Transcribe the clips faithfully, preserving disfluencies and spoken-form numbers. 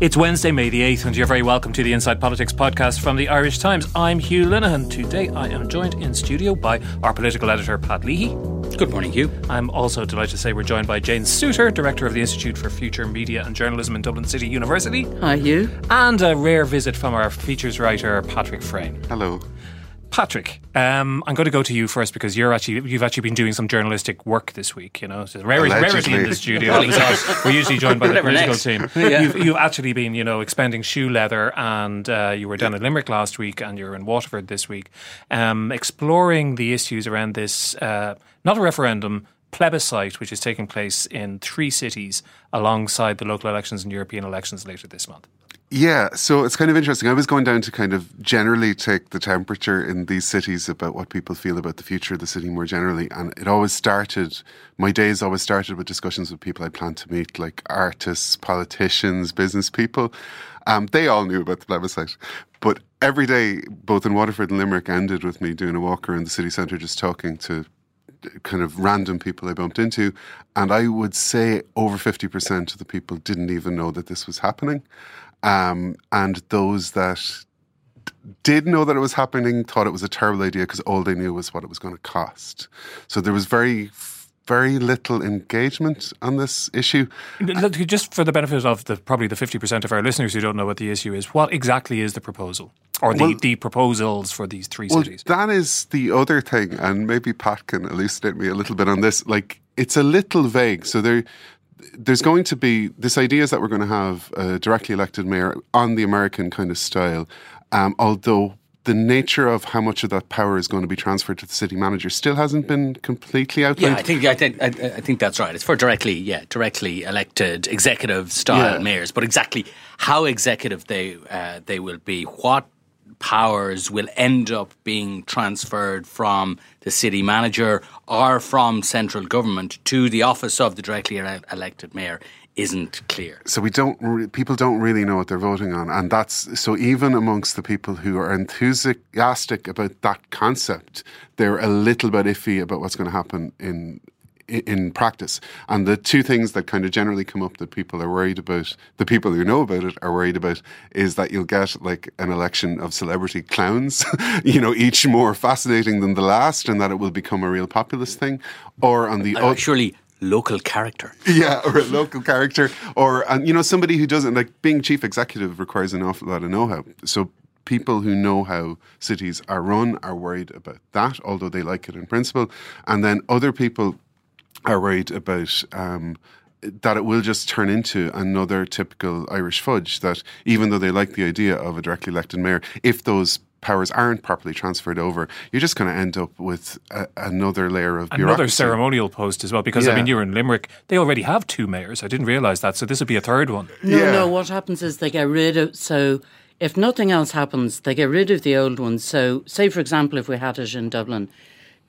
It's Wednesday, May the eighth, and you're very welcome to the Inside Politics podcast from the Irish Times. I'm Hugh Linehan. Today I am joined in studio by our political editor, Pat Leahy. Good morning, Hugh. I'm also delighted to say we're joined by Jane Suiter, director of the Institute for Future Media and Journalism in Dublin City University. Hi, Hugh. And a rare visit from our features writer, Patrick Freyne. Hello. Patrick, um, I'm going to go to you first because you're actually you've actually been doing some journalistic work this week. You know, it's a rarity, rarity in the studio. We're usually joined by the political team. Yeah. You've, you've actually been, you know, expanding shoe leather, and uh, you were down in Limerick last week, and you're in Waterford this week, um, exploring the issues around this uh, not a referendum. plebiscite, which is taking place in three cities alongside the local elections and European elections later this month. Yeah, so it's kind of interesting. I was going down to kind of generally take the temperature in these cities about what people feel about the future of the city more generally. And it always started, my days always started with discussions with people I planned to meet, like artists, politicians, business people. Um, they all knew about the plebiscite. But every day, both in Waterford and Limerick, ended with me doing a walk around the city centre, just talking to kind of random people I bumped into, and I would say over fifty percent of the people didn't even know that this was happening. Um, and those that d- did know that it was happening thought it was a terrible idea because all they knew was what it was going to cost. So there was very, very little engagement on this issue. Just for the benefit of the probably the fifty percent of our listeners who don't know what the issue is, what exactly is the proposal? Or the, well, the proposals for these three well, cities. That is the other thing, and maybe Pat can elucidate me a little bit on this. Like, it's a little vague. So there, there's going to be, this idea is that we're going to have a directly elected mayor on the American kind of style, um, although the nature of how much of that power is going to be transferred to the city manager still hasn't been completely outlined. Yeah, I think I think I, I think that's right. It's for directly, yeah, directly elected executive style yeah. mayors, but exactly how executive they uh, they will be, what powers will end up being transferred from the city manager or from central government to the office of the directly elected mayor isn't clear. So we don't re- people don't really know what they're voting on, and that's so even amongst the people who are enthusiastic about that concept, they're a little bit iffy about what's going to happen in in practice. And the two things that kind of generally come up that people are worried about, the people who know about it are worried about, is that you'll get like an election of celebrity clowns, you know, each more fascinating than the last, and that it will become a real populist thing. Or on the other... Surely local character. Yeah, or a local character. Or, and you know, somebody who doesn't, like being chief executive requires an awful lot of know-how. So people who know how cities are run are worried about that, although they like it in principle. And then other people are worried about um, that it will just turn into another typical Irish fudge, that even though they like the idea of a directly elected mayor, if those powers aren't properly transferred over, you're just going to end up with a, another layer of bureaucracy. Another ceremonial post as well, because, yeah. I mean, you were in Limerick. They already have two mayors. I didn't realise that. So this would be a third one. No, yeah. no, what happens is they get rid of... So if nothing else happens, they get rid of the old ones. So say, for example, if we had it in Dublin...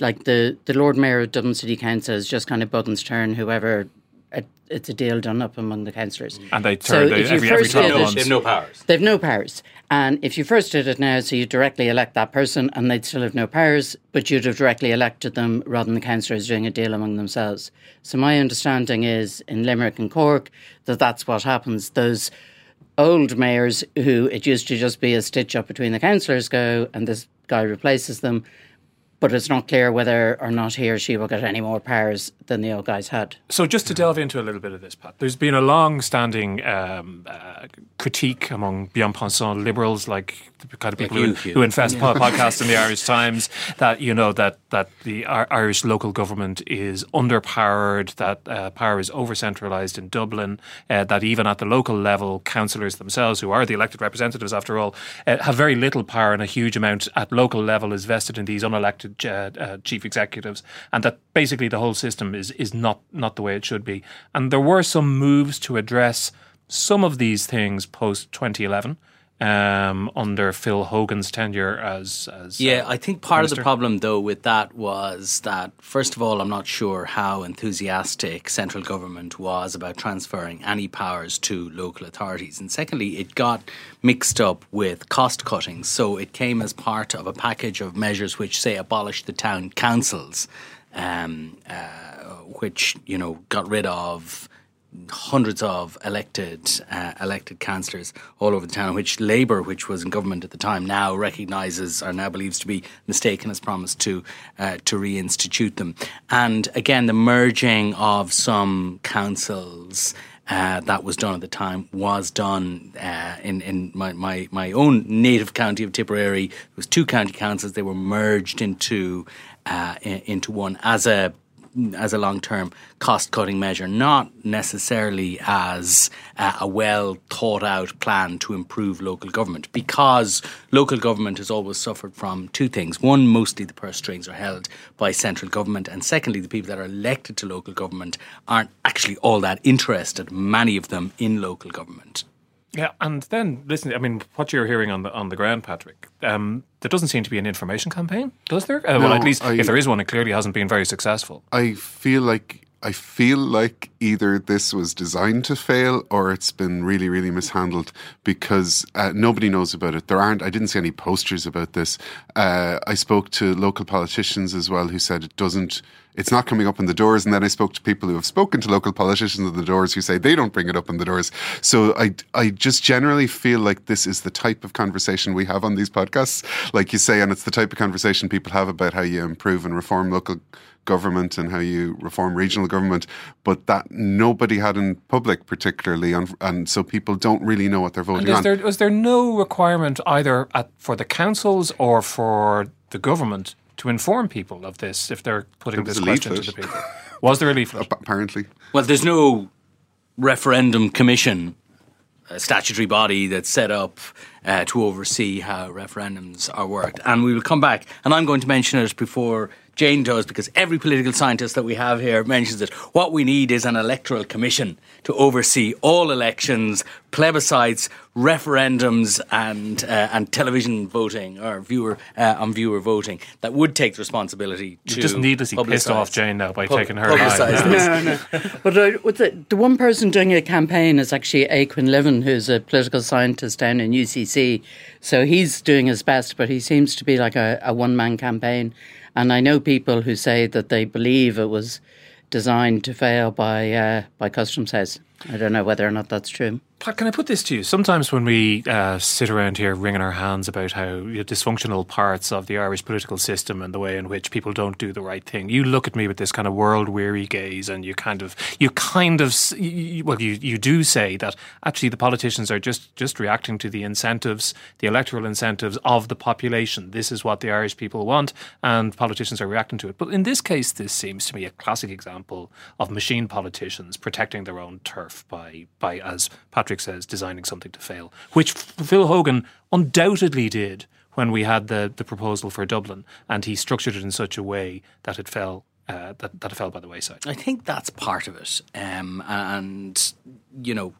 Like the, the Lord Mayor of Dublin City Council is just kind of Buttons turn whoever, it, it's a deal done up among the councillors. And they turn so they, every, every time it, they have no powers. They have no powers. And if you first did it now, so you directly elect that person and they'd still have no powers, but you'd have directly elected them rather than the councillors doing a deal among themselves. So my understanding is in Limerick and Cork that that's what happens. Those old mayors who it used to just be a stitch up between the councillors go and this guy replaces them. But it's not clear whether or not he or she will get any more powers than the old guys had. So just to delve into a little bit of this, Pat, there's been a long-standing um, uh, critique among bien-pensant liberals, like the kind of people like you, who, who infest yeah. podcasts in the Irish Times, that, you know, that, that the Ar- Irish local government is underpowered, that uh, power is over-centralised in Dublin, uh, that even at the local level, councillors themselves, who are the elected representatives after all, uh, have very little power, and a huge amount at local level is vested in these unelected Uh, uh, chief executives, and that basically the whole system is is not not the way it should be. And there were some moves to address some of these things post twenty eleven. um, under Phil Hogan's tenure as, as yeah, uh, I think part minister. Of the problem, though, with that was that, first of all, I'm not sure how enthusiastic central government was about transferring any powers to local authorities. And secondly, it got mixed up with cost cutting. So it came as part of a package of measures which, say, abolished the town councils, um, uh, which, you know, got rid of hundreds of elected uh, elected councillors all over the town, which Labour, which was in government at the time, now recognises or now believes to be mistaken, has promised to uh, to reinstitute them. And again, the merging of some councils uh, that was done at the time was done uh, in, in my, my, my own native county of Tipperary. There was two county councils. They were merged into uh, into one as a as a long-term cost-cutting measure, not necessarily as uh, a well-thought-out plan to improve local government, because local government has always suffered from two things. One, mostly the purse strings are held by central government, and secondly, the people that are elected to local government aren't actually all that interested, many of them, in local government. Yeah, and then, listen, I mean, what you're hearing on the on the ground, Patrick, um, there doesn't seem to be an information campaign, does there? Uh, no, well, at least I, if there is one, it clearly hasn't been very successful. I feel like I feel like either this was designed to fail or it's been really, really mishandled, because uh, nobody knows about it. There aren't, I didn't see any posters about this. Uh, I spoke to local politicians as well who said it doesn't, it's not coming up in the doors. And then I spoke to people who have spoken to local politicians at the doors who say they don't bring it up in the doors. So I, I just generally feel like this is the type of conversation we have on these podcasts, like you say, and it's the type of conversation people have about how you improve and reform local government and how you reform regional government, but that nobody had in public particularly, and, and so people don't really know what they're voting on. There, was there no requirement either at, for the councils or for the government to inform people of this if they're putting this question leaflet. To the people? Was there a leaflet? Apparently. Well, there's no referendum commission, a statutory body that's set up uh, to oversee how referendums are worked. And we will come back, and I'm going to mention it before Jane does, because every political scientist that we have here mentions it. What we need is an electoral commission to oversee all elections, plebiscites, referendums, and uh, and television voting or viewer uh, on viewer voting that would take the responsibility to. You just needlessly pissed off Jane now by pub- taking her line. No, no. But uh, with the, the one person doing a campaign is actually Aodh Quinlivan, who's a political scientist down in U C C. So he's doing his best, but he seems to be like a, a one man campaign. And I know people who say that they believe it was designed to fail by uh, by Customs House. I don't know whether or not that's true. Pat, can I put this to you? Sometimes when we uh, sit around here wringing our hands about how you know, dysfunctional parts of the Irish political system and the way in which people don't do the right thing, you look at me with this kind of world-weary gaze, and you kind of, you kind of, you, well, you, you do say that actually the politicians are just, just reacting to the incentives, the electoral incentives of the population. This is what the Irish people want, and politicians are reacting to it. But in this case, this seems to me a classic example of machine politicians protecting their own turf. By, by, as Patrick says, designing something to fail, which Phil Hogan undoubtedly did when we had the, the proposal for Dublin, and he structured it in such a way that it fell uh, that, that it fell by the wayside. I think that's part of it, um, and you know,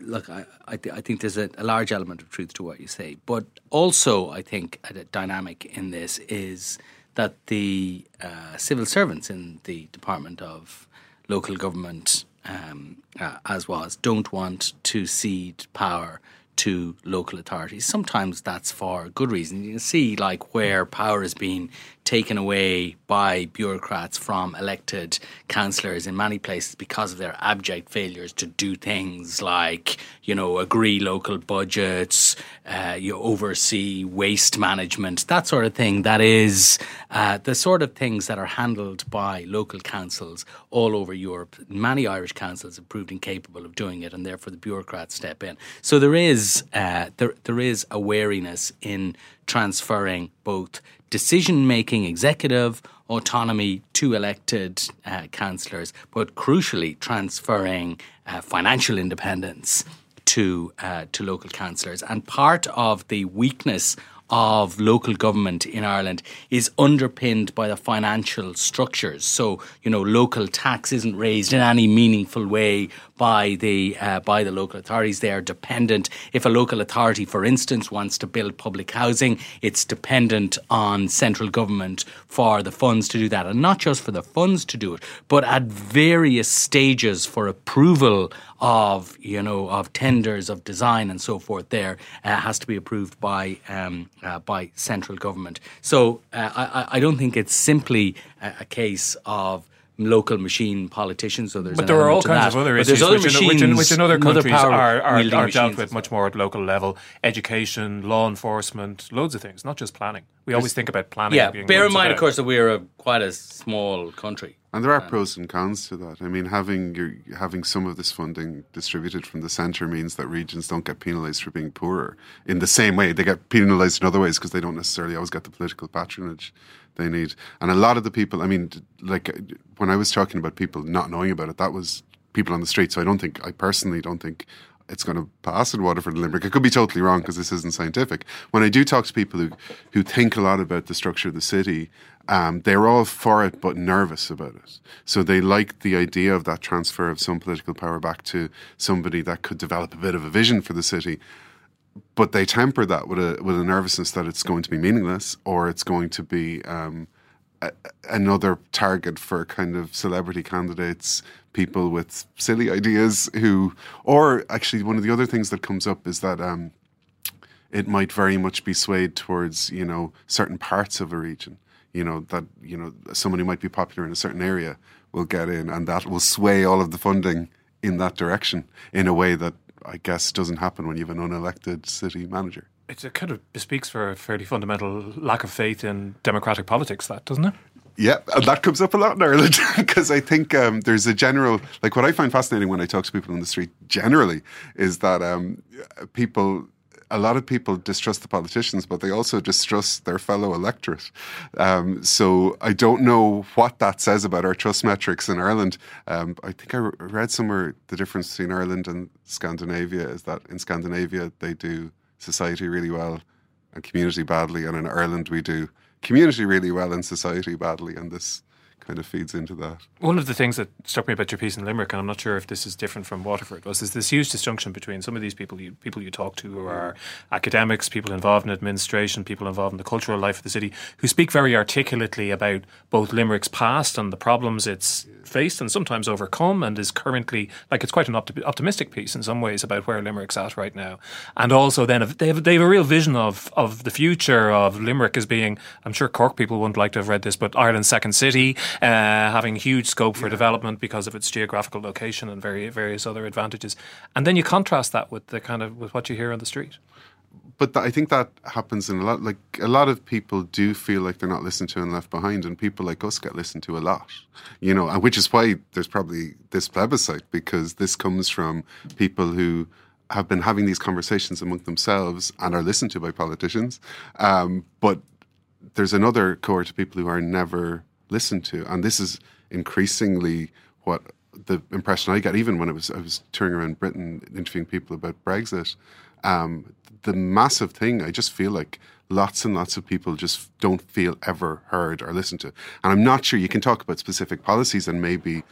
look, I I, th- I think there's a, a large element of truth to what you say, but also I think a dynamic in this is that the uh, civil servants in the Department of Local Government, Um, uh, as was, don't want to cede power to local authorities. Sometimes that's for good reason. You can see like where power has been taken away by bureaucrats from elected councillors in many places because of their abject failures to do things like, you know, agree local budgets, uh, you oversee waste management, that sort of thing. That is uh, the sort of things that are handled by local councils all over Europe. Many Irish councils have proved incapable of doing it, and therefore the bureaucrats step in. So there is uh, there there is a wariness in transferring both decision-making, executive autonomy to elected uh, councillors, but crucially transferring uh, financial independence to uh, to local councillors. And part of the weakness of local government in Ireland is underpinned by the financial structures. So, you know, local tax isn't raised in any meaningful way by the uh, by the local authorities. They are dependent. If a local authority, for instance, wants to build public housing, it's dependent on central government for the funds to do that. And not just for the funds to do it, but at various stages for approval of, you know, of tenders, of design and so forth there uh, has to be approved by um, uh, by central government. So uh, I, I don't think it's simply a, a case of local machine politicians. So there's but there are all kinds that. of other but issues other which, machines, in, which, in, which in other countries other are, are, are dealt with much more at local level. Education, law enforcement, loads of things, not just planning. We there's, always think about planning. Yeah, being bear in mind, about. of course, that we're a, quite a small country. And there are um, pros and cons to that. I mean, having your, having some of this funding distributed from the centre means that regions don't get penalised for being poorer in the same way. They get penalised in other ways because they don't necessarily always get the political patronage they need. And a lot of the people, I mean, like when I was talking about people not knowing about it, that was people on the street. So I don't think, I personally don't think it's going to pass in Waterford and Limerick. I could be totally wrong because this isn't scientific. When I do talk to people who, who think a lot about the structure of the city, um, they're all for it but nervous about it. So they like the idea of that transfer of some political power back to somebody that could develop a bit of a vision for the city. But they temper that with a with a nervousness that it's going to be meaningless or it's going to be um, a, another target for kind of celebrity candidates, people with silly ideas who... Or actually one of the other things that comes up is that um, it might very much be swayed towards, you know, certain parts of a region. You know, that, you know, someone who might be popular in a certain area will get in and that will sway all of the funding in that direction in a way that I guess doesn't happen when you have an unelected city manager. It's, it kind of bespeaks for a fairly fundamental lack of faith in democratic politics, that, doesn't it? Yeah, and that comes up a lot in Ireland because I think um, there's a general... Like, what I find fascinating when I talk to people on the street generally is that um, people... a lot of people distrust the politicians, but they also distrust their fellow electorate. Um, so I don't know what that says about our trust metrics in Ireland. Um, I think I read somewhere the difference between Ireland and Scandinavia is that in Scandinavia they do society really well and community badly, and in Ireland we do community really well and society badly, and this kind of feeds into that. One of the things that struck me about your piece in Limerick, and I'm not sure if this is different from Waterford, was is this huge disjunction between some of these people you, people you talk to who are academics, people involved in administration, people involved in the cultural life of the city, who speak very articulately about both Limerick's past and the problems it's faced and sometimes overcome and is currently, like it's quite an opti- optimistic piece in some ways about where Limerick's at right now. And also then they have, they have a real vision of, of the future of Limerick as being, I'm sure Cork people wouldn't like to have read this, but Ireland's second city, Uh, having huge scope for yeah. development because of its geographical location and very, various other advantages. And then you contrast that with the kind of with what you hear on the street. But th- I think that happens in a lot. Like a lot of people do feel like they're not listened to and left behind, and people like us get listened to a lot, you know. And which is why there's probably this plebiscite, because this comes from people who have been having these conversations among themselves and are listened to by politicians. Um, but there's another cohort of people who are never listened to, and this is increasingly what the impression I get. Even when it was I was touring around Britain interviewing people about Brexit, um, the massive thing I just feel like lots and lots of people just don't feel ever heard or listened to. And I'm not sure you can talk about specific policies, and maybe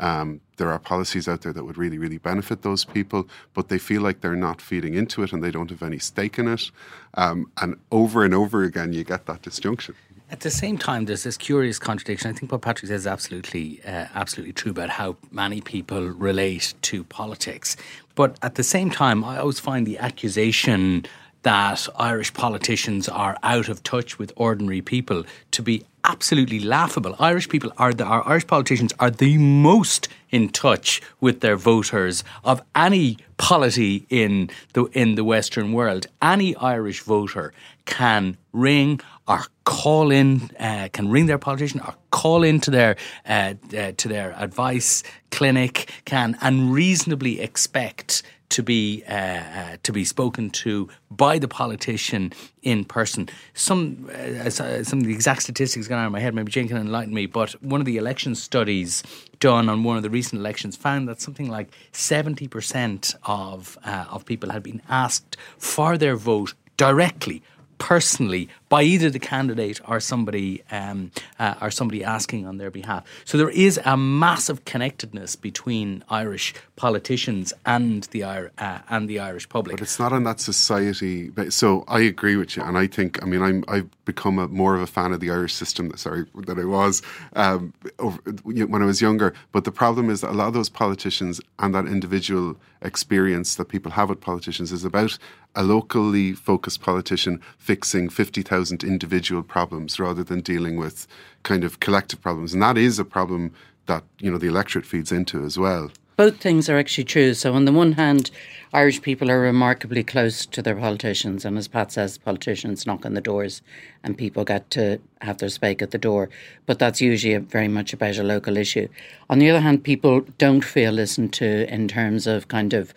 um, there are policies out there that would really, really benefit those people, but they feel like they're not feeding into it and they don't have any stake in it. Um, and over and over again, you get that disjunction. At the same time, there's this curious contradiction. I think what Patrick says is absolutely, uh, absolutely true about how many people relate to politics. But at the same time, I always find the accusation that Irish politicians are out of touch with ordinary people to be absolutely laughable. Irish people are the our Irish politicians are the most in touch with their voters of any polity in the in the Western world. Any Irish voter can ring or call in, uh, can ring their politician or call in to their uh, uh, to their advice clinic, can unreasonably expect to be uh, uh, to be spoken to by the politician in person. Some uh, some of the exact statistics going on in my head. Maybe Jane can enlighten me. But one of the election studies done on one of the recent elections found that something like seventy percent of uh, of people had been asked for their vote directly personally by either the candidate or somebody um, uh, or somebody asking on their behalf. So there is a massive connectedness between Irish politicians and the uh, and the Irish public. But it's not on that society. So I agree with you, and I think I mean I'm, I've become a, more of a fan of the Irish system. Sorry that I was um, over, when I was younger. But the problem is that a lot of those politicians and that individual experience that people have with politicians is about a locally focused politician fixing fifty thousand individual problems rather than dealing with kind of collective problems. And that is a problem that, you know, the electorate feeds into as well. Both things are actually true. So on the one hand, Irish people are remarkably close to their politicians. And as Pat says, politicians knock on the doors and people get to have their spake at the door. But that's usually very much about a local issue. On the other hand, people don't feel listened to in terms of kind of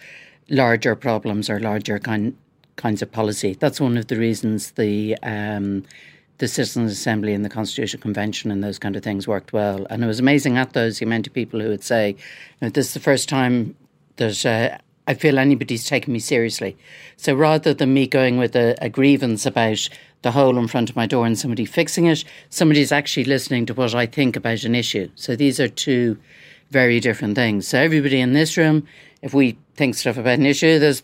larger problems or larger kind, kinds of policy. That's one of the reasons the um, the Citizens Assembly and the Constitutional Convention and those kind of things worked well. And it was amazing at those, you meant to people who would say, you know, this is the first time that uh, I feel anybody's taking me seriously. So rather than me going with a, a grievance about the hole in front of my door and somebody fixing it, somebody's actually listening to what I think about an issue. So these are two very different things. So everybody in this room, if we think stuff about an issue, there's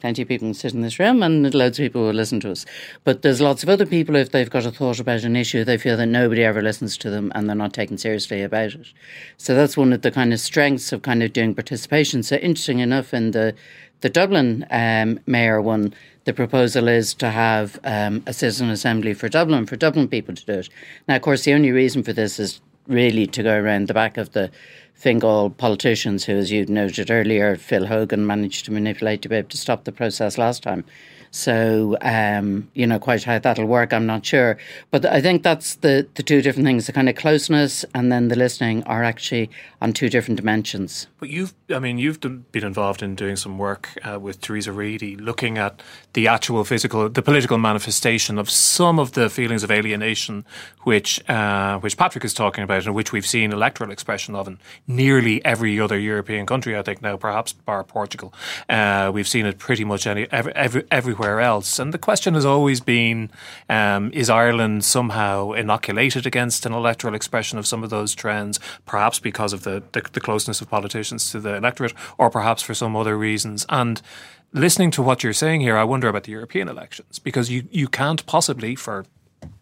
plenty of people who sit in this room and loads of people will listen to us. But there's lots of other people, if they've got a thought about an issue, they feel that nobody ever listens to them and they're not taken seriously about it. So that's one of the kind of strengths of kind of doing participation. So interesting enough, in the, the Dublin um, mayor one, the proposal is to have um, a citizen assembly for Dublin, for Dublin people to do it. Now, of course, the only reason for this is really to go around the back of the Fingal politicians who, as you noted earlier, Phil Hogan managed to manipulate to be able to stop the process last time. So, um, you know, quite how that'll work, I'm not sure. But I think that's the, the two different things, the kind of closeness and then the listening are actually on two different dimensions. But you've, I mean, you've been involved in doing some work uh, with Theresa Reedy, looking at the actual physical, the political manifestation of some of the feelings of alienation which, uh, which Patrick is talking about and which we've seen electoral expression of in nearly every other European country, I think now, perhaps bar Portugal. Uh, we've seen it pretty much any, every, every, everywhere else. And the question has always been, um, is Ireland somehow inoculated against an electoral expression of some of those trends, perhaps because of the, the, the closeness of politicians to the electorate, or perhaps for some other reasons? And listening to what you're saying here, I wonder about the European elections, because you, you can't possibly, for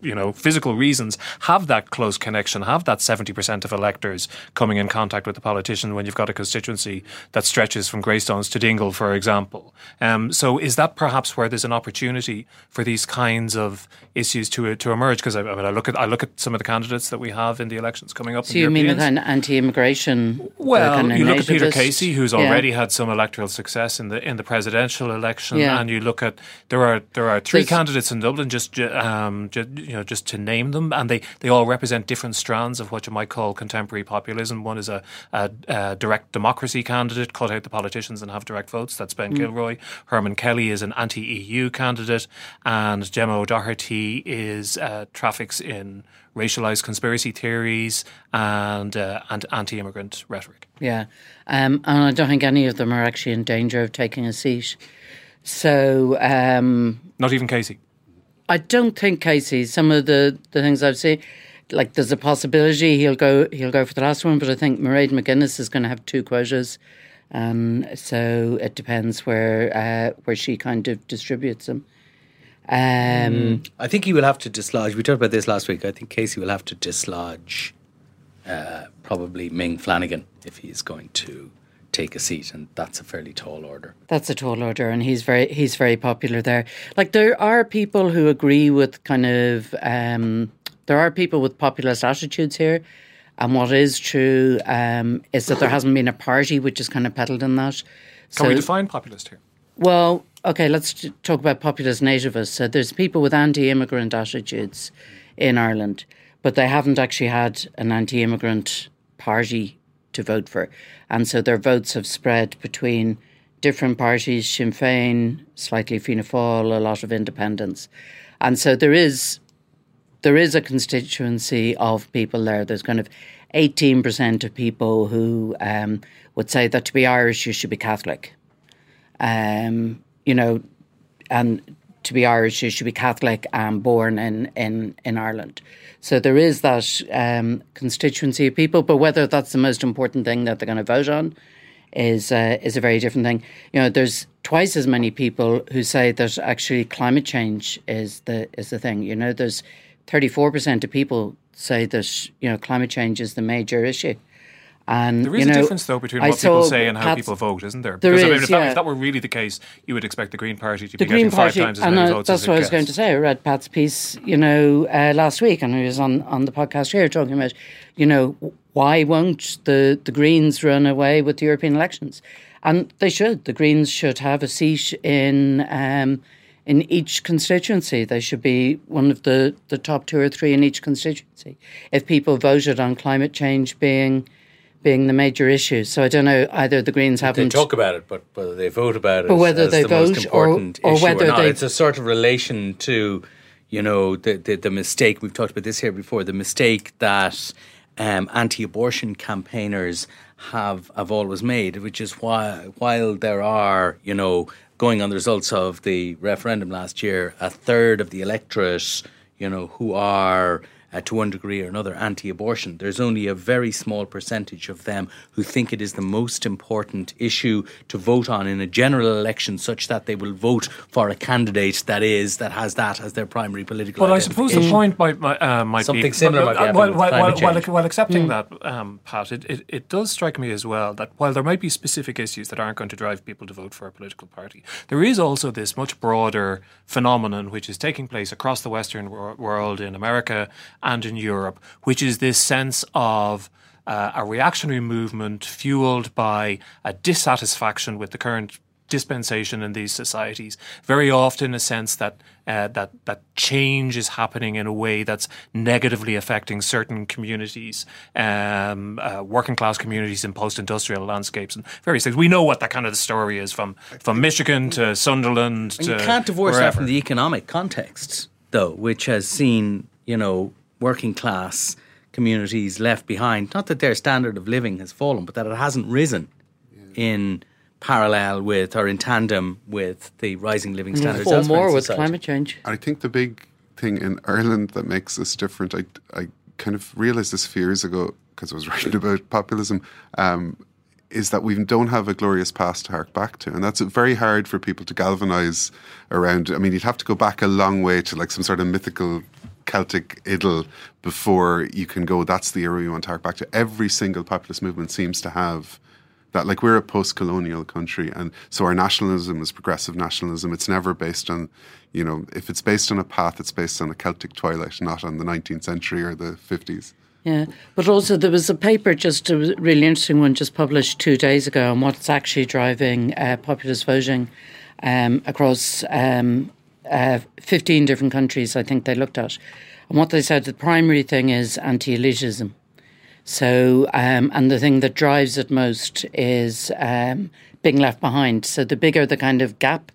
you know, physical reasons, have that close connection, have that seventy percent of electors coming in contact with the politician when you've got a constituency that stretches from Greystones to Dingle, for example. Um, so is that perhaps where there's an opportunity for these kinds of issues to to emerge? Because I, I mean, I look at I look at some of the candidates that we have in the elections coming up. So you Europeans. mean the kind of anti-immigration? Well, kind of you look at Peter Casey, who's yeah. already had some electoral success in the in the presidential election, yeah. and you look at there are there are three there's, candidates in Dublin just um just. you know, just to name them, and they, they all represent different strands of what you might call contemporary populism. One is a, a, a direct democracy candidate, cut out the politicians and have direct votes. That's Ben Gilroy. Mm. Herman Kelly is an anti-E U candidate, and Gemma O'Doherty is uh, traffics in racialised conspiracy theories and uh, and anti-immigrant rhetoric. Yeah, um, and I don't think any of them are actually in danger of taking a seat. So um, not even Casey. I don't think Casey, some of the, the things I've seen, like there's a possibility he'll go he'll go for the last one, but I think Mairead McGuinness is going to have two quotas. Um, so it depends where uh, where she kind of distributes them. Um, mm. I think he will have to dislodge, we talked about this last week, I think Casey will have to dislodge uh, probably Ming Flanagan if he's going to take a seat, and that's a fairly tall order. That's a tall order, and he's very he's very popular there. Like there are people who agree with kind of um, there are people with populist attitudes here, and what is true um, is that there hasn't been a party which has kind of peddled in that. So, can we define populist here? Well, okay, let's t- talk about populist nativists. So there's people with anti-immigrant attitudes in Ireland, but they haven't actually had an anti-immigrant party to vote for. And so their votes have spread between different parties, Sinn Féin, slightly Fianna Fáil, a lot of independents. And so there is there is a constituency of people there. There's kind of eighteen percent of people who um, would say that to be Irish, you should be Catholic. Um, you know, and to be Irish, you should be Catholic and born in, in, in Ireland. So there is that um, constituency of people, but whether that's the most important thing that they're going to vote on is uh, is a very different thing. You know, there's twice as many people who say that actually climate change is the is the thing. You know, there's thirty-four percent of people say that, you know, climate change is the major issue. And, there is you know, a difference, though, between what people say and how people vote, isn't there? Because there is, I mean, if, yeah. that, if that were really the case, you would expect the Green Party to the be Green getting Party, five times as and many uh, votes as it gets. That's what I was going to say. I read Pat's piece, you know, uh, last week, and he was on, on the podcast here talking about, you know, why won't the, the Greens run away with the European elections? And they should. The Greens should have a seat in um, in each constituency. They should be one of the, the top two or three in each constituency. If people voted on climate change being... being the major issue. So I don't know, either the Greens haven't... They talk about it, but whether they vote about it is the vote most important or, or issue whether or not. They... It's a sort of relation to, you know, the, the, the mistake, we've talked about this here before, the mistake that um, anti-abortion campaigners have, have always made, which is why, while there are, you know, going on the results of the referendum last year, a third of the electorate, you know, who are... Uh, to one degree or another, anti-abortion. There's only a very small percentage of them who think it is the most important issue to vote on in a general election, such that they will vote for a candidate that is that has that as their primary political. Well, I suppose the point might, might, uh, might something be something similar. Might be uh, while, while, while, while, while accepting mm. that, um, Pat, it, it, it does strike me as well that while there might be specific issues that aren't going to drive people to vote for a political party, there is also this much broader phenomenon which is taking place across the Western wor- world, in America. And in Europe, which is this sense of uh, a reactionary movement fueled by a dissatisfaction with the current dispensation in these societies, very often a sense that uh, that that change is happening in a way that's negatively affecting certain communities, um, uh, working class communities in post-industrial landscapes and various things. We know what that kind of the story is from from Michigan to Sunderland. And to you can't divorce wherever. That from the economic context, though, which has seen, you know, working class communities left behind. Not that their standard of living has fallen, but that it hasn't risen yeah. in parallel with or in tandem with the rising living standards. Fall more with climate change. I think the big thing in Ireland that makes us different, I, I kind of realised this a few years ago because I was writing about populism, um, is that we don't have a glorious past to hark back to. And that's very hard for people to galvanise around. I mean, you'd have to go back a long way to like some sort of mythical Celtic idyll before you can go, that's the era we want to hark back to. Every single populist movement seems to have that. Like, we're a post-colonial country, and so our nationalism is progressive nationalism. It's never based on, you know, if it's based on a path, it's based on a Celtic twilight, not on the nineteenth century or the fifties. Yeah, but also there was a paper, just a really interesting one, just published two days ago on what's actually driving uh, populist voting um, across um, uh, fifteen different countries, I think they looked at. And what they said, the primary thing is anti-elitism. So, um, and the thing that drives it most is um, being left behind. So the bigger the kind of gap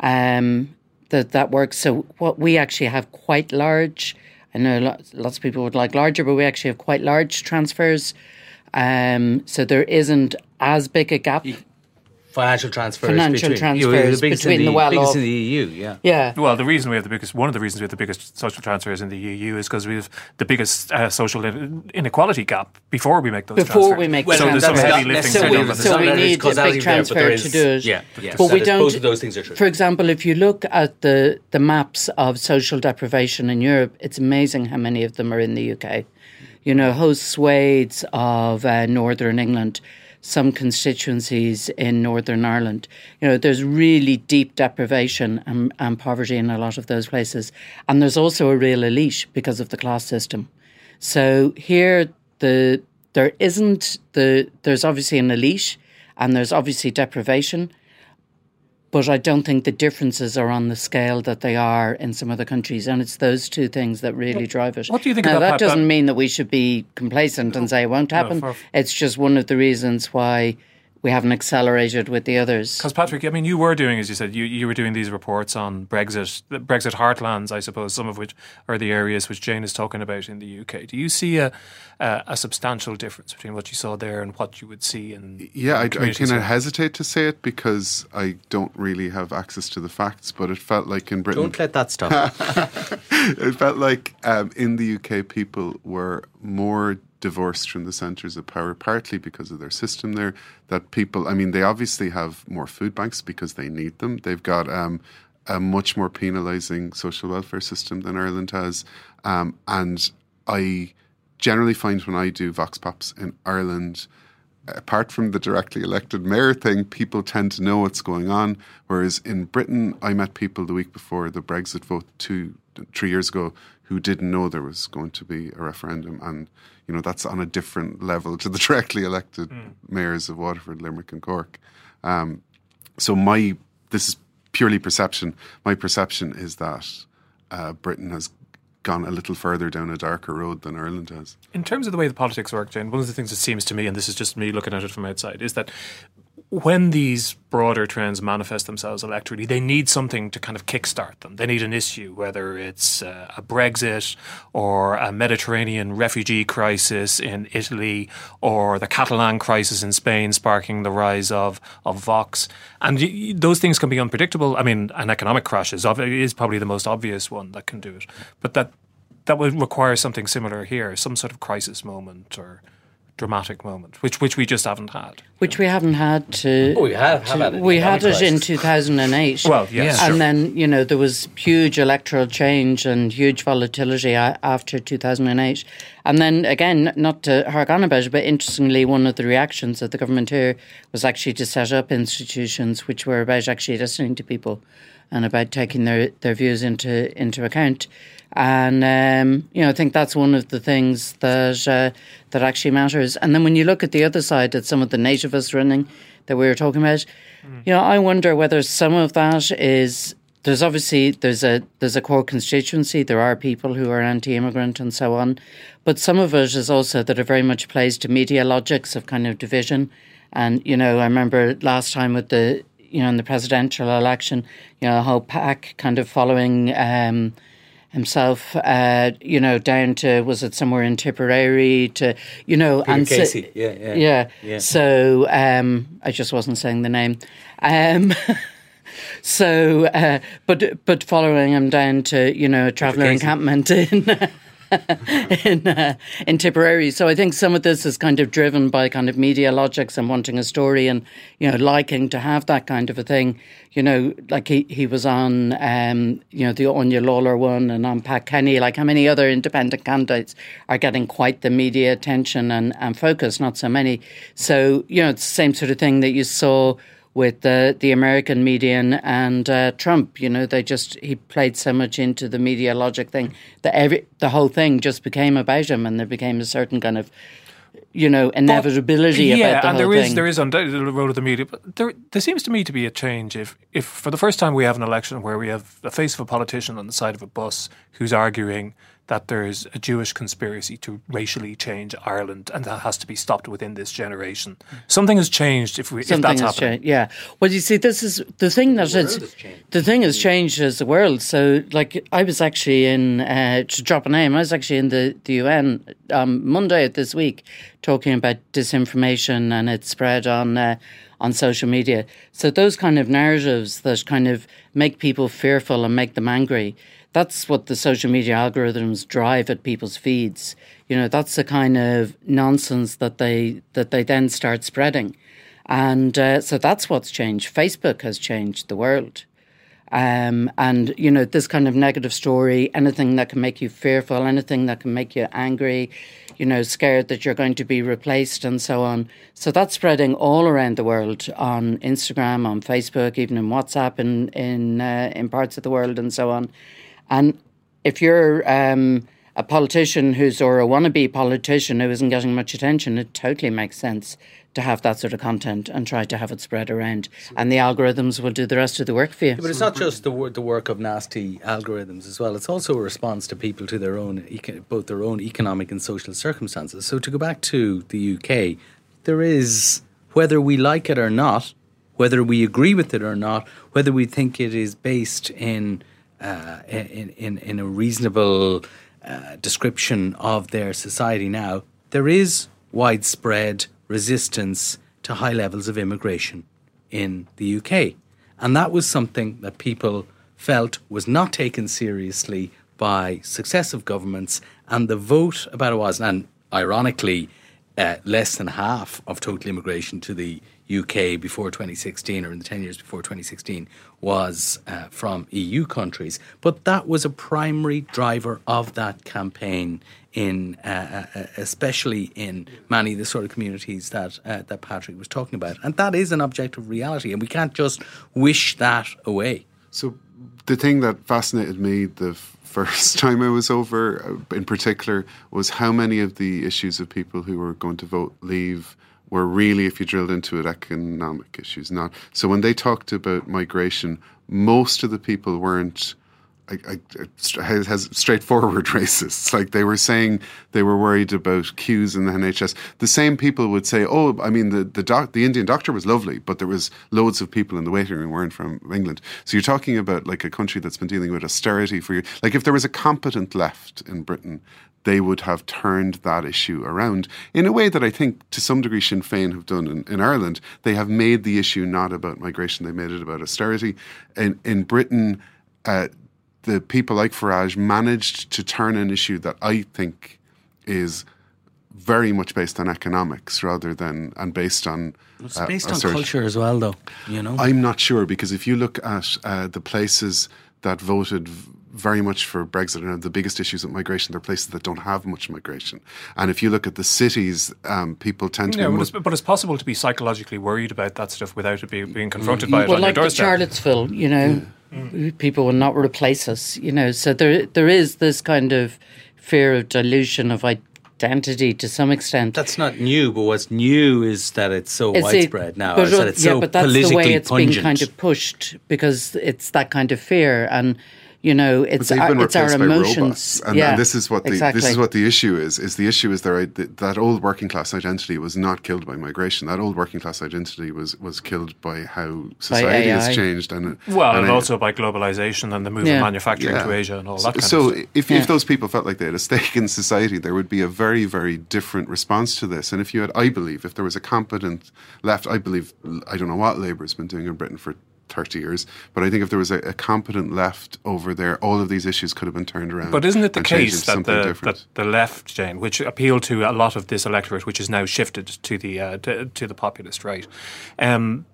um, that that works. So what we actually have quite large... I know lots of people would like larger, but we actually have quite large transfers. Um, so there isn't as big a gap. Financial transfers Financial between, transfers you know, the between the, the well-off. Biggest in the E U, yeah. yeah. Well, the reason we have the biggest, one of the reasons we have the biggest social transfers in the E U is because we have the biggest uh, social inequality gap before we make those before transfers. Before we make well, those so transfers. There's some heavy lifting. So, so, so we need a big transfer there, is, to do it. Yeah, yeah. But we don't, both of those things are true. For example, if you look at the, the maps of social deprivation in Europe, it's amazing how many of them are in the U K. You know, whole swathes of uh, Northern England, some constituencies in Northern Ireland. You know, there's really deep deprivation and, and poverty in a lot of those places. And there's also a real elite because of the class system. So here, the there isn't the there's obviously an elite and there's obviously deprivation, but I don't think the differences are on the scale that they are in some other countries. And it's those two things that really what, drive it. What do you think now, about that? That doesn't mean that we should be complacent and say it won't happen. No, for, it's just one of the reasons why we haven't accelerated with the others. Because, Patrick, I mean, you were doing, as you said, you, you were doing these reports on Brexit, the Brexit heartlands, I suppose, some of which are the areas which Jane is talking about in the U K. Do you see a a, a substantial difference between what you saw there and what you would see in Yeah, in I, I kind of hesitate to say it because I don't really have access to the facts, but it felt like in Britain... Don't let that stop. It felt like um, in the U K people were more divorced from the centres of power, partly because of their system there, that people, I mean, they obviously have more food banks because they need them. They've got um, a much more penalising social welfare system than Ireland has. Um, and I generally find when I do vox pops in Ireland, apart from the directly elected mayor thing, people tend to know what's going on. Whereas in Britain, I met people the week before the Brexit vote two, three years ago who didn't know there was going to be a referendum. And, you know, that's on a different level to the directly elected mm. mayors of Waterford, Limerick and Cork. Um, so my, this is purely perception. My perception is that uh, Britain has gone a little further down a darker road than Ireland has. In terms of the way the politics work, Jane, one of the things that seems to me, and this is just me looking at it from outside, is that when these broader trends manifest themselves electorally, they need something to kind of kickstart them. They need an issue, whether it's uh, a Brexit or a Mediterranean refugee crisis in Italy or the Catalan crisis in Spain sparking the rise of, of Vox. And y- those things can be unpredictable. I mean, an economic crash is, ob- is probably the most obvious one that can do it. But that, that would require something similar here, some sort of crisis moment or... dramatic moment, which which we just haven't had. Which we haven't had to... Oh, we have, have to, had it. We had it in two thousand eight. Well, yes. Yeah, and sure. Then, you know, there was huge electoral change and huge volatility after two thousand eight. And then, again, not to hark on about it, but interestingly, one of the reactions of the government here was actually to set up institutions which were about actually listening to people and about taking their, their views into, into account. And, um, you know, I think that's one of the things that uh, that actually matters. And then when you look at the other side, at some of the nativists running that we were talking about, mm. you know, I wonder whether some of that is, there's obviously, there's a there's a core constituency, there are people who are anti-immigrant and so on, but some of it is also that it very much plays to media logics of kind of division. And, you know, I remember last time with the, you know, in the presidential election, you know, the whole pack kind of following um, himself, uh, you know, down to, was it somewhere in Tipperary to, you know. Peter and Casey, so, yeah, yeah, yeah. Yeah. So um, I just wasn't saying the name. Um, so, uh, but but following him down to, you know, a traveller encampment in... in, uh, in Tipperary. So I think some of this is kind of driven by kind of media logics and wanting a story and, you know, liking to have that kind of a thing. You know, like he, he was on, um, you know, the Anya Lawler one and on Pat Kenny. Like how many other independent candidates are getting quite the media attention and, and focus? Not so many. So, you know, it's the same sort of thing that you saw with the, the American media and, and uh, Trump. You know, they just, he played so much into the media logic thing that every, the whole thing just became about him, and there became a certain kind of, you know, inevitability but, yeah, about the whole thing. Yeah, and there is undoubtedly the role of the media, but there, there seems to me to be a change if, if for the first time we have an election where we have the face of a politician on the side of a bus who's arguing that there is a Jewish conspiracy to racially change Ireland and that has to be stopped within this generation. Something has changed if, we, if that's happening. Cha- yeah. Well, you see, this is the thing that the is, the thing has changed as the world. So, like, I was actually in, uh, to drop a name, I was actually in the, the U N um, Monday of this week talking about disinformation and its spread on... Uh, on social media. So those kind of narratives that kind of make people fearful and make them angry, that's what the social media algorithms drive at people's feeds. You know, that's the kind of nonsense that they that they then start spreading. And uh, so that's what's changed. Facebook has changed the world. Um, and, you know, this kind of negative story, anything that can make you fearful, anything that can make you angry, you know, scared that you're going to be replaced and so on. So that's spreading all around the world on Instagram, on Facebook, even in WhatsApp in, in, uh, in parts of the world and so on. And if you're um, a politician who's or a wannabe politician who isn't getting much attention, it totally makes sense to have that sort of content and try to have it spread around, and the algorithms will do the rest of the work for you. Yeah, but it's not just the wor- the work of nasty algorithms as well. It's also a response to people to their own eco- both their own economic and social circumstances. So to go back to the U K, there is whether we like it or not, whether we agree with it or not, whether we think it is based in uh, in, in, in a reasonable uh, description of their society now, there is widespread resistance to high levels of immigration in the U K. And that was something that people felt was not taken seriously by successive governments, and the vote about it was, and ironically, uh, less than half of total immigration to the U K before twenty sixteen, or in the ten years before twenty sixteen, was uh, from E U countries. But that was a primary driver of that campaign, in uh, uh, especially in many of the sort of communities that uh, that Patrick was talking about. And that is an objective reality, and we can't just wish that away. So the thing that fascinated me the f- first time I was over, in particular, was how many of the issues of people who were going to vote leave were really, if you drilled into it, economic issues, not. So when they talked about migration, most of the people weren't I, I, I, has straightforward racists. Like, they were saying they were worried about queues in the N H S. The same people would say, oh, I mean, the the, doc, the Indian doctor was lovely, but there was loads of people in the waiting room weren't from England. So you're talking about, like, a country that's been dealing with austerity for years. Like, if there was a competent left in Britain, they would have turned that issue around in a way that I think to some degree Sinn Féin have done in, in Ireland. They have made the issue not about migration, they made it about austerity. In, in Britain, uh, the people like Farage managed to turn an issue that I think is very much based on economics rather than, and based on... It's based uh, on culture as well, though, you know? I'm not sure, because if you look at uh, the places that voted very much for Brexit and the biggest issues with migration, they're places that don't have much migration. And if you look at the cities, um, people tend to yeah, be... But, much it's, but it's possible to be psychologically worried about that stuff without it be, being confronted by well, it on like your doorstep. Well, like Charlottesville, you know... Yeah. Mm. People will not replace us, you know. So there, there is this kind of fear of dilution of identity to some extent. That's not new, but what's new is that it's so is widespread it, now. But, is that it's yeah, so but that's politically the way it's pungent. Being kind of pushed, because it's that kind of fear, and you know, it's our, it's our emotions. And, yeah, and this is what the exactly. this is what the issue is. Is the issue is that that old working class identity was not killed by migration. That old working class identity was was killed by how society by has changed, and well, and, and also by globalization and the move yeah. of manufacturing yeah. to Asia and all that. Kind so, of stuff. So if yeah. if those people felt like they had a stake in society, there would be a very very different response to this. And if you had, I believe, if there was a competent left, I believe, I don't know what Labour has been doing in Britain for thirty years, but I think if there was a, a competent left over there, all of these issues could have been turned around. But isn't it the case that the, that the left, Jane, which appealed to a lot of this electorate, which is now shifted to the uh, to, to the populist right, um,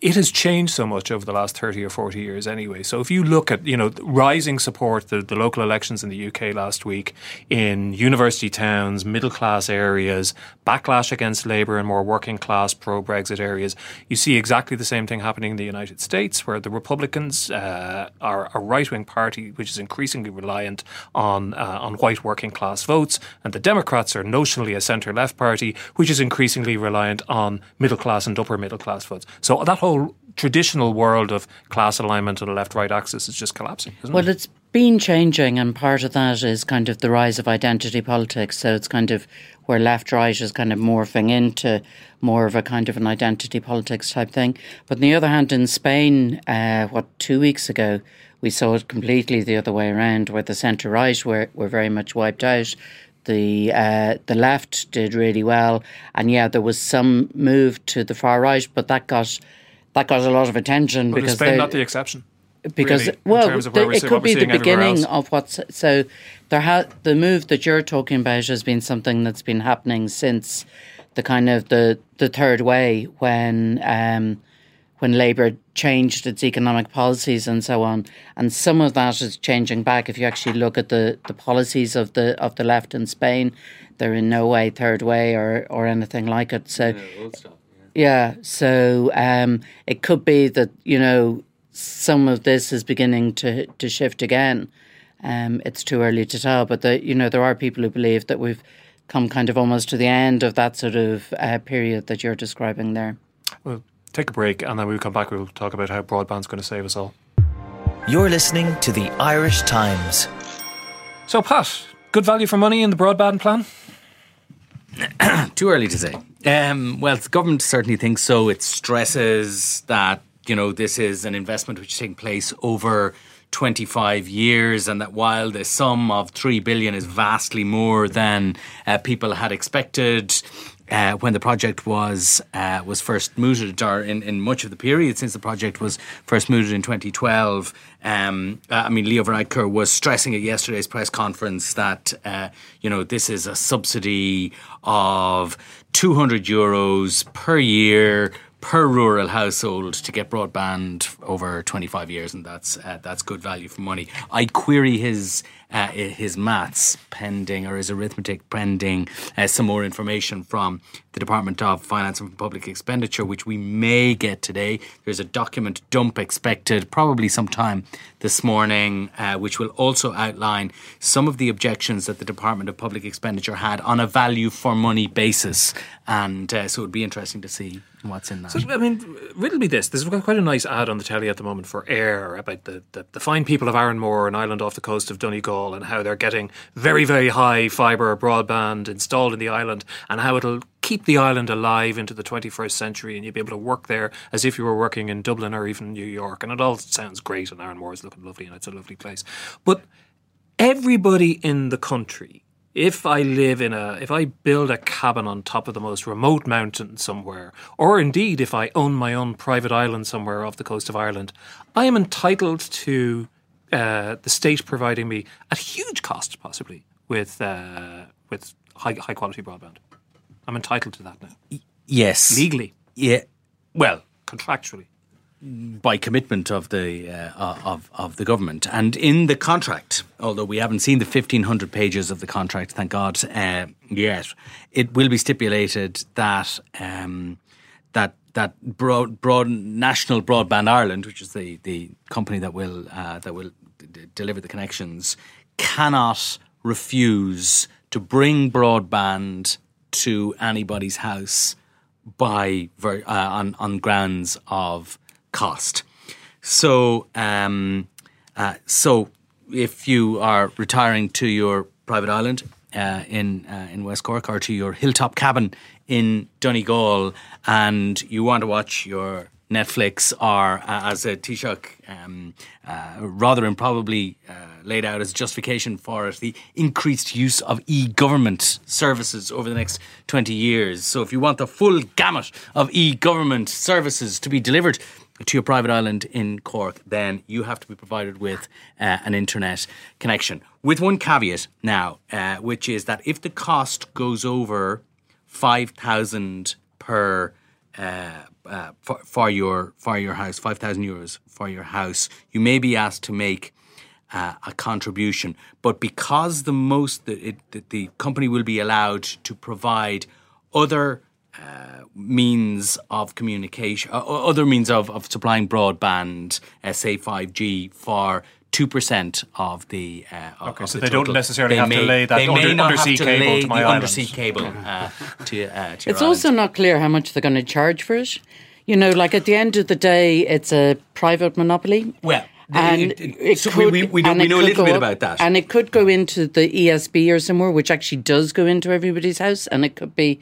it has changed so much over the last thirty or forty years anyway. So if you look at, you know, rising support, the, the local elections in the U K last week, in university towns, middle-class areas, backlash against Labour in more working-class pro-Brexit areas, you see exactly the same thing happening in the United States, where the Republicans uh, are a right-wing party which is increasingly reliant on, uh, on white working-class votes, and the Democrats are notionally a centre-left party which is increasingly reliant on middle-class and upper-middle-class votes. So that whole whole traditional world of class alignment on the left-right axis is just collapsing, isn't well, it? Well, it's been changing, and part of that is kind of the rise of identity politics. So it's kind of where left-right is kind of morphing into more of a kind of an identity politics type thing. But on the other hand, in Spain, uh, what, two weeks ago, we saw it completely the other way around, where the centre-right were, were very much wiped out. The uh, the left did really well. And yeah, there was some move to the far-right, but that got... That got a lot of attention. But because is Spain not the exception? Because, really, well, in the, it could be the beginning of what's... So there ha- the move that you're talking about has been something that's been happening since the kind of the, the third way, when um, when Labour changed its economic policies and so on. And some of that is changing back. If you actually look at the, the policies of the of the left in Spain, they're in no way third way or, or anything like it. So... Yeah, Yeah, so um, it could be that, you know, some of this is beginning to, to shift again. Um, it's too early to tell, but, the, you know, there are people who believe that we've come kind of almost to the end of that sort of uh, period that you're describing there. We'll take a break, and then we'll come back. We'll talk about how broadband's going to save us all. You're listening to the Irish Times. So, Pat, good value for money in the broadband plan? Too early to say. Um, well, the government certainly thinks so. It stresses that, you know, this is an investment which is taking place over twenty-five years, and that while the sum of three billion is vastly more than uh, people had expected uh, when the project was uh, was first mooted, or in, in much of the period since the project was first mooted in twenty twelve. Um, I mean, Leo Varadkar was stressing at yesterday's press conference that, uh, you know, this is a subsidy of two hundred euros per year per rural household to get broadband over twenty-five years, and that's uh, that's good value for money. I query his uh, his maths pending, or his arithmetic pending, uh, some more information from the Department of Finance and Public Expenditure, which we may get today. There's a document dump expected probably sometime this morning, uh, which will also outline some of the objections that the Department of Public Expenditure had on a value for money basis. And uh, so it would be interesting to see what's in that. So, I mean, riddle me this. There's quite a nice ad on the telly at the moment for Eir about the, the, the fine people of Aranmore, an island off the coast of Donegal, and how they're getting very, very high fibre broadband installed in the island, and how it'll keep the island alive into the twenty-first century, and you'll be able to work there as if you were working in Dublin or even New York. And it all sounds great, and Aranmore is looking lovely, and it's a lovely place. But everybody in the country, if I live in a, if I build a cabin on top of the most remote mountain somewhere, or indeed if I own my own private island somewhere off the coast of Ireland, I am entitled to uh, the state providing me at huge cost, possibly, with uh, with high high quality broadband. I'm entitled to that now. Yes, legally. Yeah. Well, contractually, by commitment of the uh, of of the government, and in the contract, although we haven't seen the fifteen hundred pages of the contract, thank God, uh, yet, it will be stipulated that um, that that broad, broad National Broadband Ireland, which is the, the company that will uh, that will d- deliver the connections, cannot refuse to bring broadband to anybody's house by ver- uh, on on grounds of cost. So, um, uh, so if you are retiring to your private island uh, in uh, in West Cork, or to your hilltop cabin in Donegal, and you want to watch your Netflix, or uh, as a Taoiseach um, uh, rather improbably uh, laid out as justification for it, the increased use of e-government services over the next twenty years. So if you want the full gamut of e-government services to be delivered to your private island in Cork, then you have to be provided with uh, an internet connection. With one caveat now, uh, which is that if the cost goes over five thousand per uh, uh, for, for your for your house, five thousand euros for your house, you may be asked to make uh, a contribution. But because the most that it, that the company will be allowed to provide other Uh, means of communication, uh, other means of, of supplying broadband, uh, say five G, for two percent of the uh, of, okay, of so the they total. Don't necessarily they have may, to lay that under, undersea to cable lay to my the island. Undersea cable uh, to, uh, to your It's island. Also not clear how much they're going to charge for it. You know, like at the end of the day, it's a private monopoly. Well, and it, it so could, we, we know, and we know a little bit up, about that. And it could go into the E S B or somewhere, which actually does go into everybody's house, and it could be...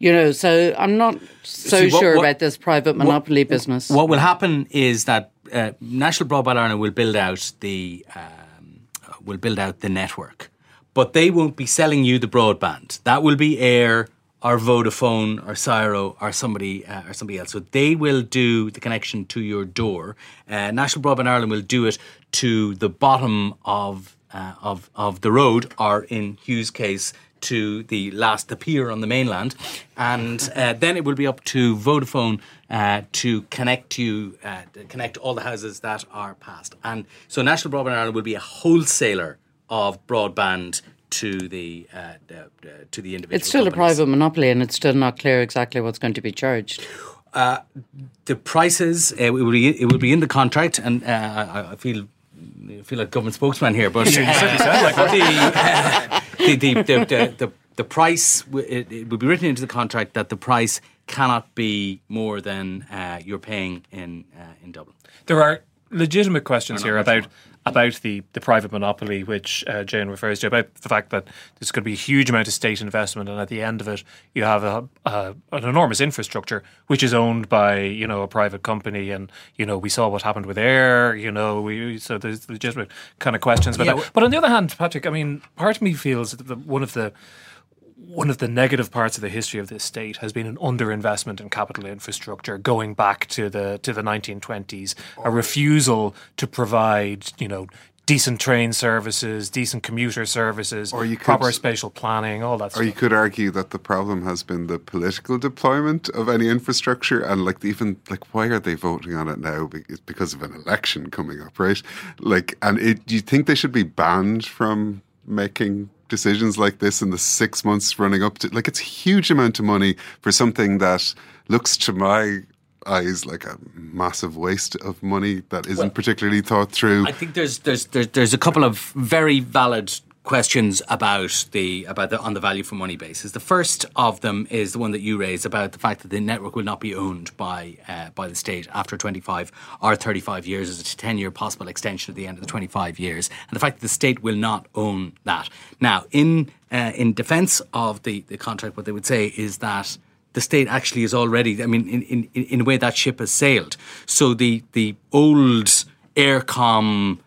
You know, so I'm not so See, what, sure what, about this private monopoly what, business. What will happen is that uh, National Broadband Ireland will build out the um, will build out the network, but they won't be selling you the broadband. That will be Eir or Vodafone or Syro or somebody uh, or somebody else. So they will do the connection to your door. Uh, National Broadband Ireland will do it to the bottom of uh, of of the road, or in Hugh's case, to the last, the pier on the mainland, and uh, then it will be up to Vodafone uh, to connect you, uh, to connect all the houses that are past. And so National Broadband Ireland will be a wholesaler of broadband to the uh, uh, to the individual. It's still companies. A private monopoly, and it's still not clear exactly what's going to be charged. Uh, the prices uh, it will be it will be in the contract, and uh, I, I feel I feel like government spokesman here, but you certainly sound like that. the, the, the, the, the, the price, it, it will be written into the contract that the price cannot be more than uh, you're paying in uh, in Dublin. There are legitimate questions here about more. about the, the private monopoly, which uh, Jane refers to, about the fact that there's going to be a huge amount of state investment, and at the end of it, you have a, a, an enormous infrastructure which is owned by, you know, a private company, and, you know, we saw what happened with Eir, you know, we, so there's legitimate kind of questions. But yeah. But on the other hand, Patrick, I mean, part of me feels that one of the One of the negative parts of the history of this state has been an underinvestment in capital infrastructure going back to the to the nineteen twenties, a refusal to provide, you know, decent train services, decent commuter services, or you could, proper spatial planning, all that or stuff. Or you could argue that the problem has been the political deployment of any infrastructure, and like even like why are they voting on it now? It's because of an election coming up, right? Like, and it, do you think they should be banned from making decisions like this in the six months running up to, like, it's a huge amount of money for something that looks to my eyes like a massive waste of money that isn't well, particularly thought through. I think there's there's there's there's a couple of very valid questions about the about the on the value for money basis. The first of them is the one that you raised about the fact that the network will not be owned by uh, by the state after twenty-five or thirty-five years. There's a ten year possible extension at the end of the twenty-five years, and the fact that the state will not own that. Now, in uh, in defence of the, the contract, what they would say is that the state actually is already. I mean, in in, in a way, that ship has sailed. So the the old Eircom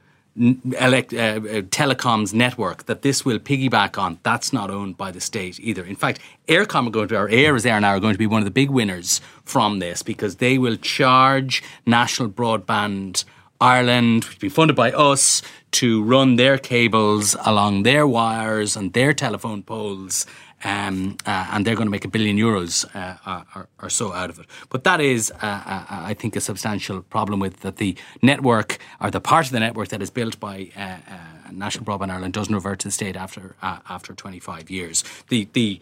Elect, uh, telecoms network that this will piggyback on, that's not owned by the state either. In fact, Eircom are going to, or Eir is there now, are going to be one of the big winners from this, because they will charge National Broadband Ireland, which will be funded by us, to run their cables along their wires and their telephone poles, um, uh, and they're going to make a billion euros uh, or, or so out of it. But that is, uh, uh, I think, a substantial problem with that the network, or the part of the network that is built by uh, uh, National Broadband Ireland doesn't revert to the state after uh, after twenty-five years. The the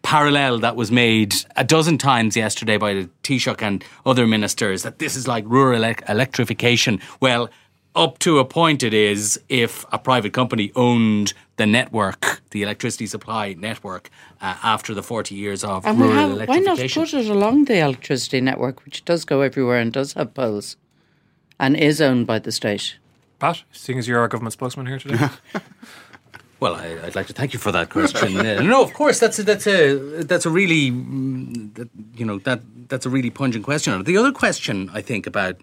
parallel that was made a dozen times yesterday by the Taoiseach and other ministers that this is like rural elec- electrification. Well, up to a point it is, if a private company owned the network, the electricity supply network, uh, after the forty years of and rural have, electrification. Why not put it along the electricity network, which does go everywhere and does have poles and is owned by the state? Pat, seeing as you're our government spokesman here today. Well, I, I'd like to thank you for that question. Uh, no, of course, that's a, that's a that's a really that, you know that that's a really pungent question. The other question I think about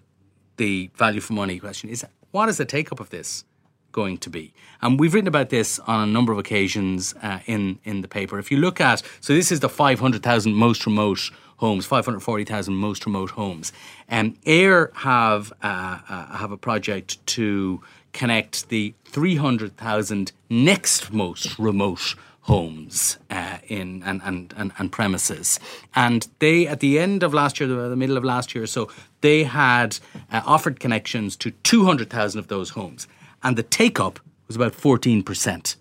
the value for money question is, what is the take up of this going to be? And we've written about this on a number of occasions uh, in in the paper. If you look at, so this is the five hundred thousand most remote homes, five hundred forty thousand most remote homes. Um, Eir have uh, uh, have a project to connect the three hundred thousand next most remote homes uh, in and, and, and, and premises. And they, at the end of last year, the middle of last year or so, they had uh, offered connections to two hundred thousand of those homes. And the take-up was about fourteen percent.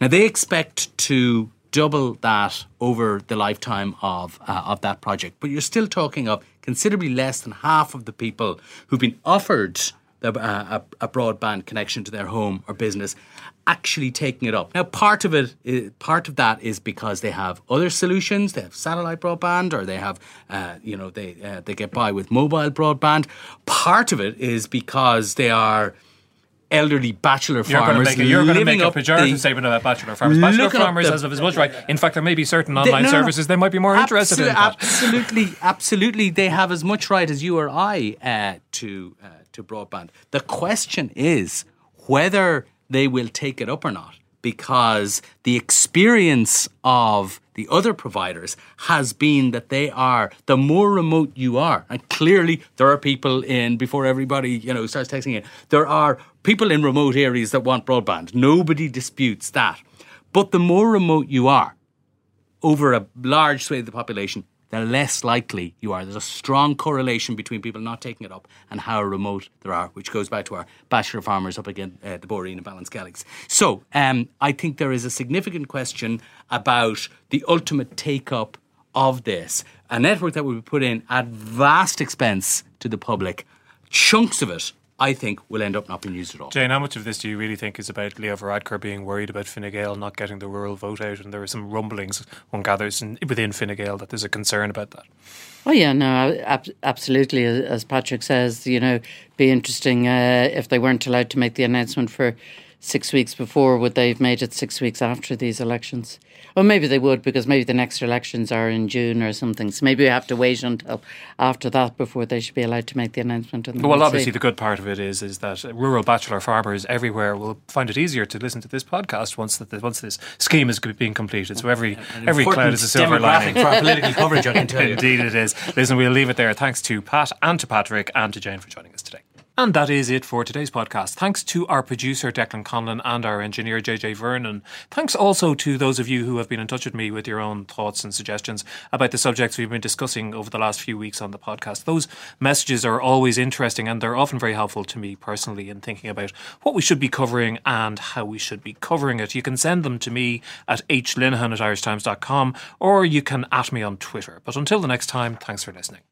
Now, they expect to double that over the lifetime of uh, of that project. But you're still talking of considerably less than half of the people who've been offered A, a, a broadband connection to their home or business actually taking it up. Now, part of it, is, part of that is because they have other solutions. They have satellite broadband, or they have, uh, you know, they uh, they get by with mobile broadband. Part of it is because they are elderly bachelor you're farmers. Gonna a, you're going to make a pejorative statement about bachelor farmers. Bachelor farmers, the, as of as much right. In fact, there may be certain online they, no, services they might be more interested in. Absolutely, absolutely, they have as much right as you or I uh, to. Uh, To broadband. The question is whether they will take it up or not, because the experience of the other providers has been that they are, the more remote you are, and clearly there are people in, before everybody, you know, starts texting in, there are people in remote areas that want broadband. Nobody disputes that. But the more remote you are over a large swathe of the population, the less likely you are. There's a strong correlation between people not taking it up and how remote there are, which goes back to our bachelor farmers up against uh, the Boreen and Ballinaskelligs. So um, I think there is a significant question about the ultimate take-up of this. A network that will be put in at vast expense to the public, chunks of it I think will end up not being used at all. Jane, how much of this do you really think is about Leo Varadkar being worried about Fine Gael not getting the rural vote out? And there are some rumblings, one gathers, in, within Fine Gael that there's a concern about that. Oh yeah, no, ab- absolutely. As Patrick says, you know, be interesting uh, if they weren't allowed to make the announcement for six weeks before, would they have made it six weeks after these elections? Or maybe they would, because maybe the next elections are in June or something. So maybe we have to wait until after that before they should be allowed to make the announcement. And well, we'll obviously see. The good part of it is is that rural bachelor farmers everywhere will find it easier to listen to this podcast once that the, once this scheme is being completed. So every An every cloud is a silver lining for our political coverage. I can tell you. Indeed, it is. Listen, we'll leave it there. Thanks to Pat and to Patrick and to Jane for joining us today. And that is it for today's podcast. Thanks to our producer, Declan Conlon, and our engineer, J J Vernon. Thanks also to those of you who have been in touch with me with your own thoughts and suggestions about the subjects we've been discussing over the last few weeks on the podcast. Those messages are always interesting, and they're often very helpful to me personally in thinking about what we should be covering and how we should be covering it. You can send them to me at h linehan at irish times dot com, or you can at me on Twitter. But until the next time, thanks for listening.